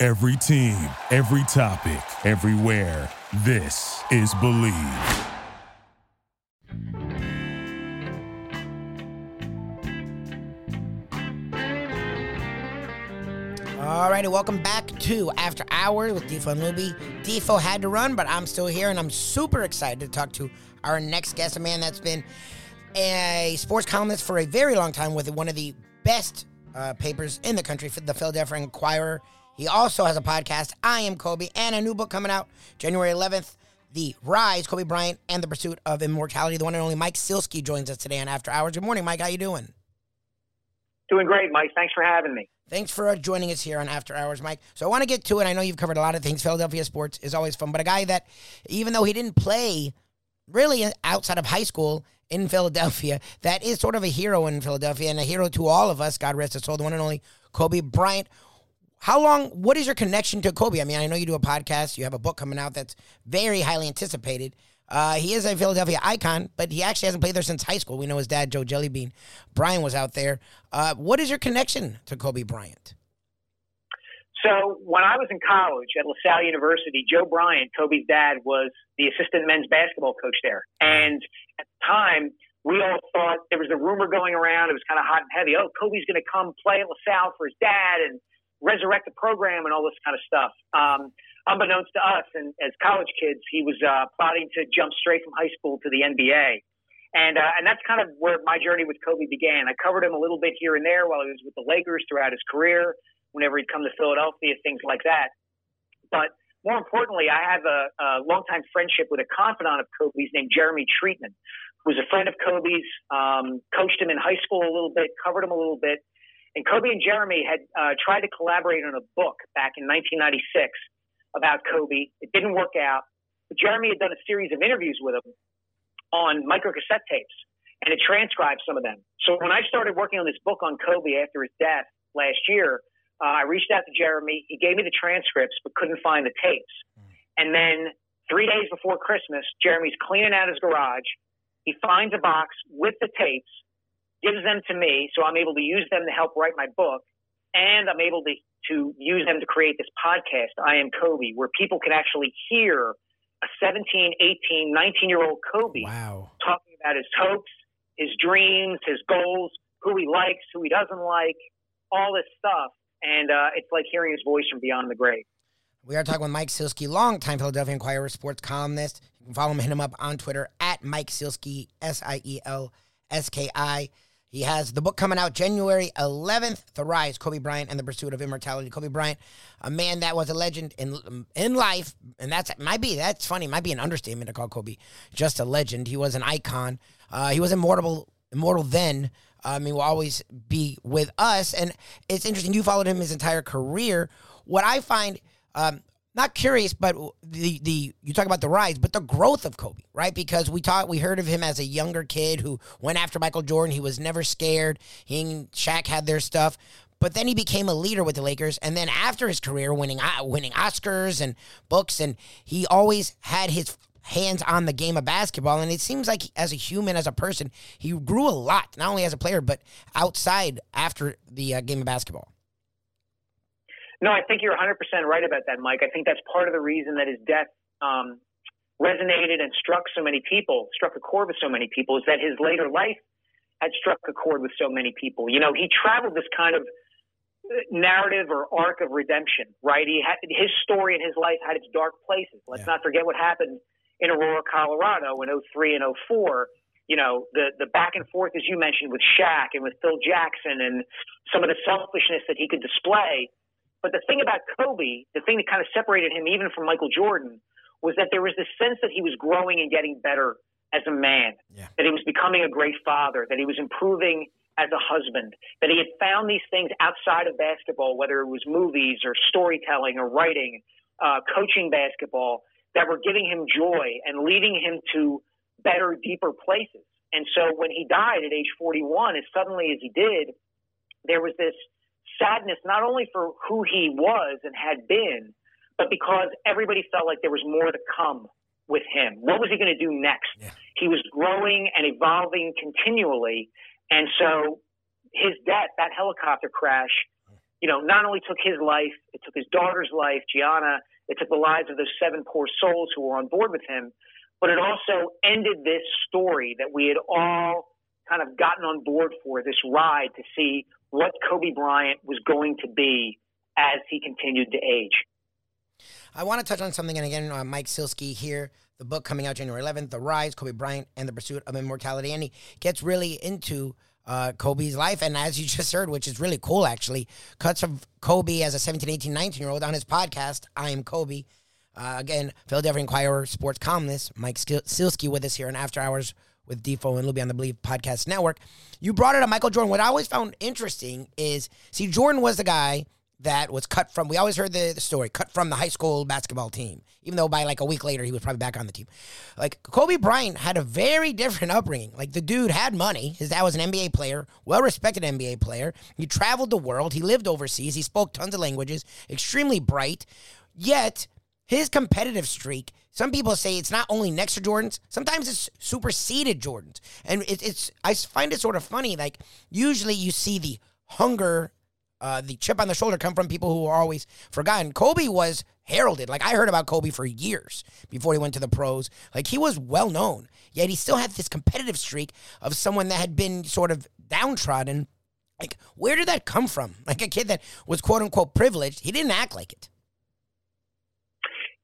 Every team, every topic, everywhere. This is Believe. All righty, welcome back to After Hours with Defo and Luby. Defo had to run, but I'm still here, and I'm super excited to talk to our next guest, a man that's been a sports columnist for a very long time with one of the best papers in the country, the Philadelphia Inquirer. He also has a podcast, I Am Kobe, and a new book coming out January 11th, The Rise, Kobe Bryant and the Pursuit of Immortality. The one and only Mike Sielski joins us today on After Hours. Good morning, Mike. How you doing? Doing great, Mike. Thanks for having me. Thanks for joining us here on After Hours, Mike. So I want to get to it. I know you've covered a lot of things. Philadelphia sports is always fun, but a guy that, even though he didn't play really outside of high school in Philadelphia, that is sort of a hero in Philadelphia and a hero to all of us, God rest his soul, the one and only Kobe Bryant. How long, what is your connection to Kobe? I mean, I know you do a podcast. You have a book coming out that's very highly anticipated. He is a Philadelphia icon, but he actually hasn't played there since high school. We know his dad, Joe Jellybean Bryant, was out there. What is your connection to Kobe Bryant? So when I was in college at LaSalle University, Joe Bryant, Kobe's dad, was the assistant men's basketball coach there. And at the time, we all thought there was a rumor going around. It was kind of hot and heavy. Oh, Kobe's going to come play at LaSalle for his dad and resurrect the program and all this kind of stuff. Unbeknownst to us, and as college kids, he was plotting to jump straight from high school to the NBA. And that's kind of where my journey with Kobe began. I covered him a little bit here and there while he was with the Lakers throughout his career, whenever he'd come to Philadelphia, things like that. But more importantly, I have a longtime friendship with a confidant of Kobe's named Jeremy Treatman, who was a friend of Kobe's, coached him in high school a little bit, covered him a little bit. And Kobe and Jeremy had tried to collaborate on a book back in 1996 about Kobe. It didn't work out. But Jeremy had done a series of interviews with him on microcassette tapes and had transcribed some of them. So when I started working on this book on Kobe after his death last year, I reached out to Jeremy. He gave me the transcripts but couldn't find the tapes. And then 3 days before Christmas, Jeremy's cleaning out his garage. He finds a box with the tapes, gives them to me, so I'm able to use them to help write my book, and I'm able to use them to create this podcast, I Am Kobe, where people can actually hear a 17, 18, 19-year-old Kobe talking about his hopes, his dreams, his goals, who he likes, who he doesn't like, all this stuff, and it's like hearing his voice from beyond the grave. We are talking with Mike Sielski, longtime Philadelphia Inquirer sports columnist. You can follow him, hit him up on Twitter, at Mike Sielski, Sielski. He has the book coming out January 11th, The Rise, Kobe Bryant and the Pursuit of Immortality. Kobe Bryant, a man that was a legend in life, and that's funny, might be an understatement to call Kobe just a legend. He was an icon. He was immortal then. He will always be with us, and it's interesting. You followed him his entire career. What I find, not curious, but you talk about the rise, but the growth of Kobe, right? Because we heard of him as a younger kid who went after Michael Jordan. He was never scared. He and Shaq had their stuff, but then he became a leader with the Lakers. And then after his career, winning Oscars and books, and he always had his hands on the game of basketball. And it seems like as a human, as a person, he grew a lot, not only as a player but outside after the game of basketball. No, I think you're 100% right about that, Mike. I think that's part of the reason that his death resonated and struck a chord with so many people, is that his later life had struck a chord with so many people. You know, he traveled this kind of narrative or arc of redemption, right? His story and his life had its dark places. Let's not forget what happened in Aurora, Colorado in 2003 and 2004. You know, the back and forth, as you mentioned, with Shaq and with Phil Jackson and some of the selfishness that he could display. But the thing about Kobe, the thing that kind of separated him even from Michael Jordan, was that there was this sense that he was growing and getting better as a man, that he was becoming a great father, that he was improving as a husband, that he had found these things outside of basketball, whether it was movies or storytelling or writing, coaching basketball, that were giving him joy and leading him to better, deeper places. And so when he died at age 41, as suddenly as he did, there was this sadness, not only for who he was and had been, but because everybody felt like there was more to come with him. What was he going to do next? Yeah. He was growing and evolving continually. And so his death, that helicopter crash, you know, not only took his life, it took his daughter's life, Gianna, it took the lives of those 7 poor souls who were on board with him, but it also ended this story that we had all kind of gotten on board for, this ride to see what Kobe Bryant was going to be as he continued to age. I want to touch on something, and again, Mike Sielski here, the book coming out January 11th, The Rise, Kobe Bryant and the Pursuit of Immortality, and he gets really into Kobe's life, and as you just heard, which is really cool actually, cuts of Kobe as a 17, 18, 19-year-old on his podcast, I Am Kobe. Again, Philadelphia Inquirer sports columnist Mike Sielski with us here in After Hours with Defoe and Luby on the Believe Podcast Network. You brought it up, Michael Jordan. What I always found interesting is, see, Jordan was the guy that was cut from, we always heard the story, cut from the high school basketball team, even though by like a week later, he was probably back on the team. Like, Kobe Bryant had a very different upbringing. Like, the dude had money. His dad was an NBA player, well-respected NBA player. He traveled the world. He lived overseas. He spoke tons of languages, extremely bright. Yet, his competitive streak, some people say it's not only next to Jordan's, sometimes it's superseded Jordan's. And it's I find it sort of funny. Like, usually you see the hunger, the chip on the shoulder come from people who are always forgotten. Kobe was heralded. Like, I heard about Kobe for years before he went to the pros. Like, he was well known, yet he still had this competitive streak of someone that had been sort of downtrodden. Like, where did that come from? Like, a kid that was quote-unquote privileged, he didn't act like it.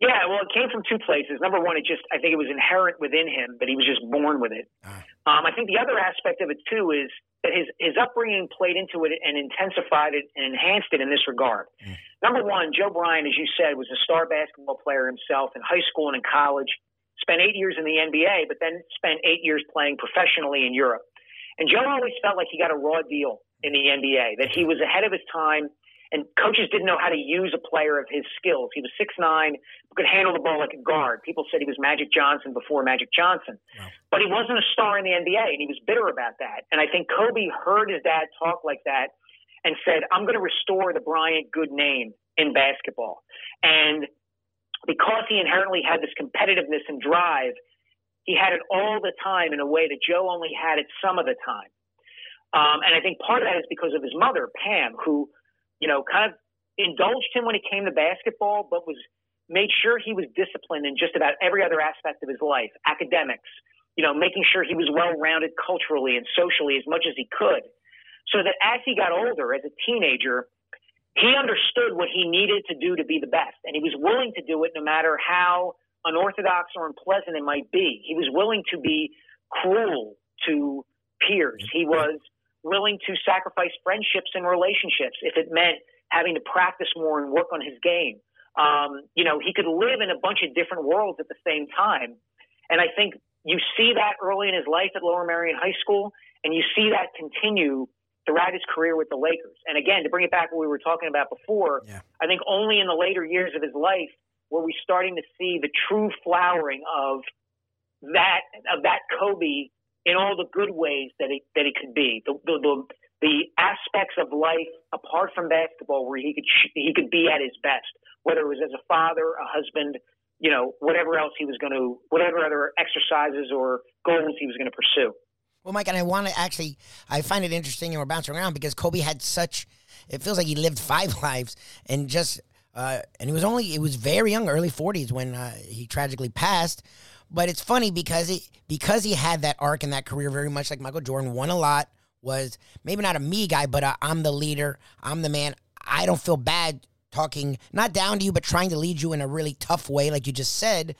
Yeah, well, it came from two places. Number one, I think it was inherent within him, but he was just born with it. I think the other aspect of it, too, is that his upbringing played into it and intensified it and enhanced it in this regard. Mm. Number one, Joe Bryant, as you said, was a star basketball player himself in high school and in college, spent 8 years in the NBA, but then spent 8 years playing professionally in Europe. And Joe always felt like he got a raw deal in the NBA, that he was ahead of his time, and coaches didn't know how to use a player of his skills. He was 6'9", could handle the ball like a guard. People said he was Magic Johnson before Magic Johnson. Wow. But he wasn't a star in the NBA, and he was bitter about that. And I think Kobe heard his dad talk like that and said, I'm going to restore the Bryant good name in basketball. And because he inherently had this competitiveness and drive, he had it all the time in a way that Joe only had it some of the time. And I think part of that is because of his mother, Pam, who – you know, kind of indulged him when it came to basketball, but made sure he was disciplined in just about every other aspect of his life, academics, you know, making sure he was well-rounded culturally and socially as much as he could. So that as he got older, as a teenager, he understood what he needed to do to be the best, and he was willing to do it no matter how unorthodox or unpleasant it might be. He was willing to be cruel to peers. He was willing to sacrifice friendships and relationships if it meant having to practice more and work on his game. You know, he could live in a bunch of different worlds at the same time. And I think you see that early in his life at Lower Merion High School, and you see that continue throughout his career with the Lakers. And again, to bring it back to what we were talking about before, yeah. I think only in the later years of his life were we starting to see the true flowering of that Kobe in all the good ways that he could be, the aspects of life apart from basketball where he could be at his best, whether it was as a father, a husband, you know, whatever other exercises or goals he was going to pursue. Well, Mike, and I find it interesting, and we're bouncing around because Kobe had it feels like he lived 5 lives, and just and it was very young, early 40s when he tragically passed. But it's funny because he had that arc in that career very much like Michael Jordan, won a lot, was maybe not a me guy, but I'm the leader, I'm the man. I don't feel bad talking, not down to you, but trying to lead you in a really tough way, like you just said.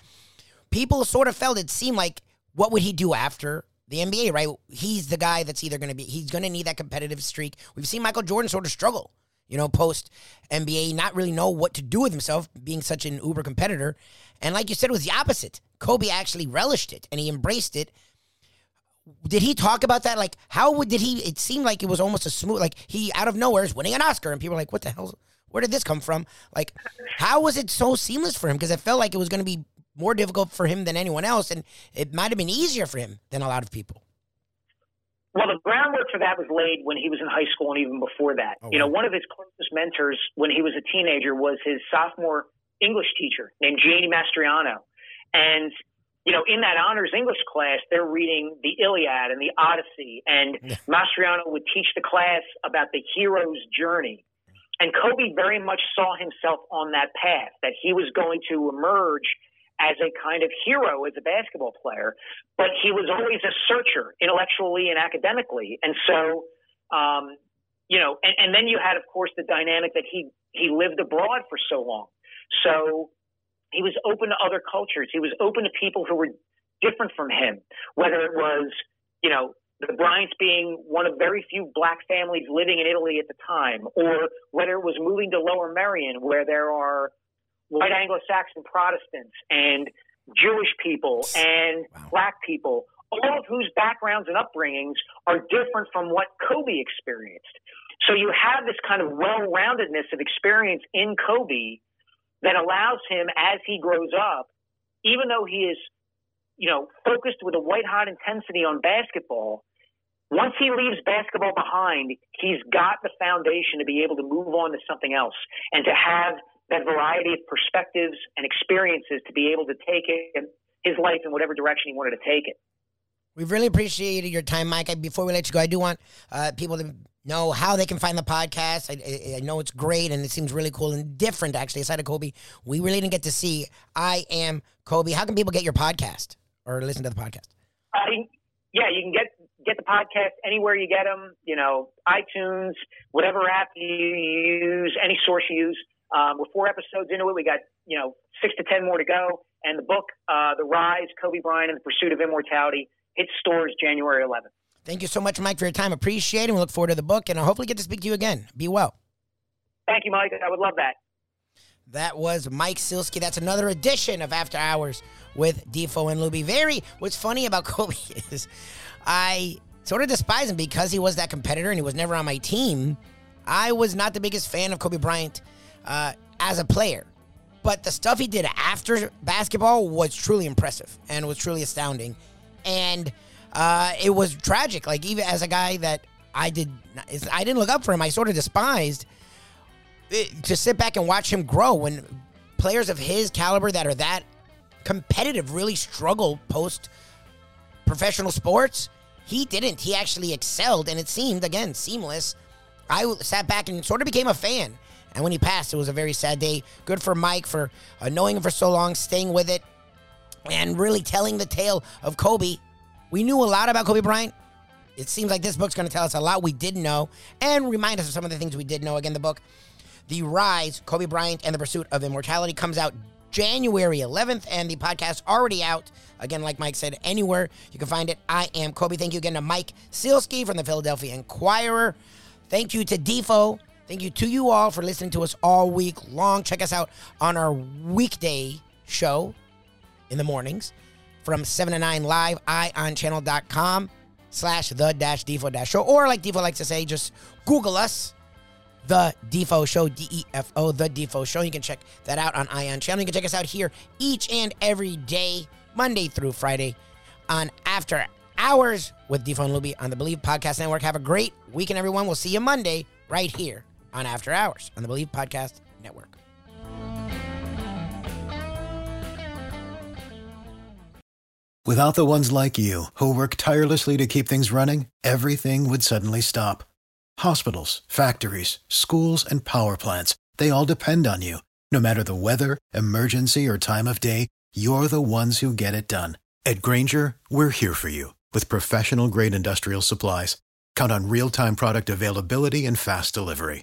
People sort of felt, it seemed like, what would he do after the NBA, right? He's the guy that's either going to be, he's going to need that competitive streak. We've seen Michael Jordan sort of struggle, you know, post-NBA, not really know what to do with himself, being such an uber competitor. And like you said, it was the opposite. Kobe actually relished it, and he embraced it. Did he talk about that? Like, it seemed like it was almost a smooth, like, he out of nowhere is winning an Oscar, and people are like, what the hell? Where did this come from? Like, how was it so seamless for him? Because it felt like it was going to be more difficult for him than anyone else, and it might have been easier for him than a lot of people. Well, the groundwork for that was laid when he was in high school and even before that. Oh, wow. You know, one of his closest mentors when he was a teenager was his sophomore English teacher named Janie Mastriano. And, you know, in that honors English class, they're reading the Iliad and the Odyssey, and Mastriano would teach the class about the hero's journey. And Kobe very much saw himself on that path, that he was going to emerge as a kind of hero as a basketball player, but he was always a searcher intellectually and academically. And so, you know, and then you had, of course, the dynamic that he lived abroad for so long. So he was open to other cultures. He was open to people who were different from him, whether it was, you know, the Bryants being one of very few black families living in Italy at the time, or whether it was moving to Lower Merion, where there are white Anglo-Saxon Protestants and Jewish people and black people, all of whose backgrounds and upbringings are different from what Kobe experienced. So you have this kind of well-roundedness of experience in Kobe that allows him, as he grows up, even though he is, you know, focused with a white-hot intensity on basketball, once he leaves basketball behind, he's got the foundation to be able to move on to something else and to have that variety of perspectives and experiences to be able to take it, his life in whatever direction he wanted to take it. We really appreciated your time, Mike. Before we let you go, I do want people to know how they can find the podcast. I know it's great, and it seems really cool and different, actually, aside of Kobe. We really didn't get to see I Am Kobe. How can people get your podcast or listen to the podcast? Yeah, you can get the podcast anywhere you get them, you know, iTunes, whatever app you use, any source you use. We're 4 episodes into it. We got, you know, 6 to 10 more to go. And the book, The Rise, Kobe Bryant and the Pursuit of Immortality, hits stores January 11th. Thank you so much, Mike, for your time. Appreciate it. We look forward to the book, and I'll hopefully get to speak to you again. Be well. Thank you, Mike. I would love that. That was Mike Sielski. That's another edition of After Hours with Defoe and Luby. What's funny about Kobe is I sort of despise him because he was that competitor and he was never on my team. I was not the biggest fan of Kobe Bryant as a player, but the stuff he did after basketball was truly impressive and was truly astounding, and it was tragic. Like, even as a guy that I didn't look up for him, I sort of despised it, to sit back and watch him grow when players of his caliber that are that competitive really struggle post professional sports. He didn't. He actually excelled, and it seemed, again, seamless. I sat back and sort of became a fan. And when he passed, it was a very sad day. Good for Mike for knowing him for so long, staying with it, and really telling the tale of Kobe. We knew a lot about Kobe Bryant. It seems like this book's going to tell us a lot we didn't know and remind us of some of the things we did know. Again, the book, The Rise, Kobe Bryant and the Pursuit of Immortality, comes out January 11th, and the podcast already out. Again, like Mike said, anywhere you can find it, I Am Kobe. Thank you again to Mike Sielski from the Philadelphia Inquirer. Thank you to Defo. Thank you to you all for listening to us all week long. Check us out on our weekday show in the mornings from 7 to 9 live, ionchannel.com/the-Defo-show. Or, like Defo likes to say, just Google us, The Defo Show, DEFO, The Defo Show. You can check that out on Ion Channel. You can check us out here each and every day, Monday through Friday, on After Hours with Defo and Luby on the Believe Podcast Network. Have a great weekend, everyone. We'll see you Monday right here on After Hours on the Believe Podcast Network. Without the ones like you who work tirelessly to keep things running, everything would suddenly stop. Hospitals, factories, schools, and power plants, they all depend on you. No matter the weather, emergency, or time of day, you're the ones who get it done. At Grainger, we're here for you with professional-grade industrial supplies. Count on real-time product availability and fast delivery.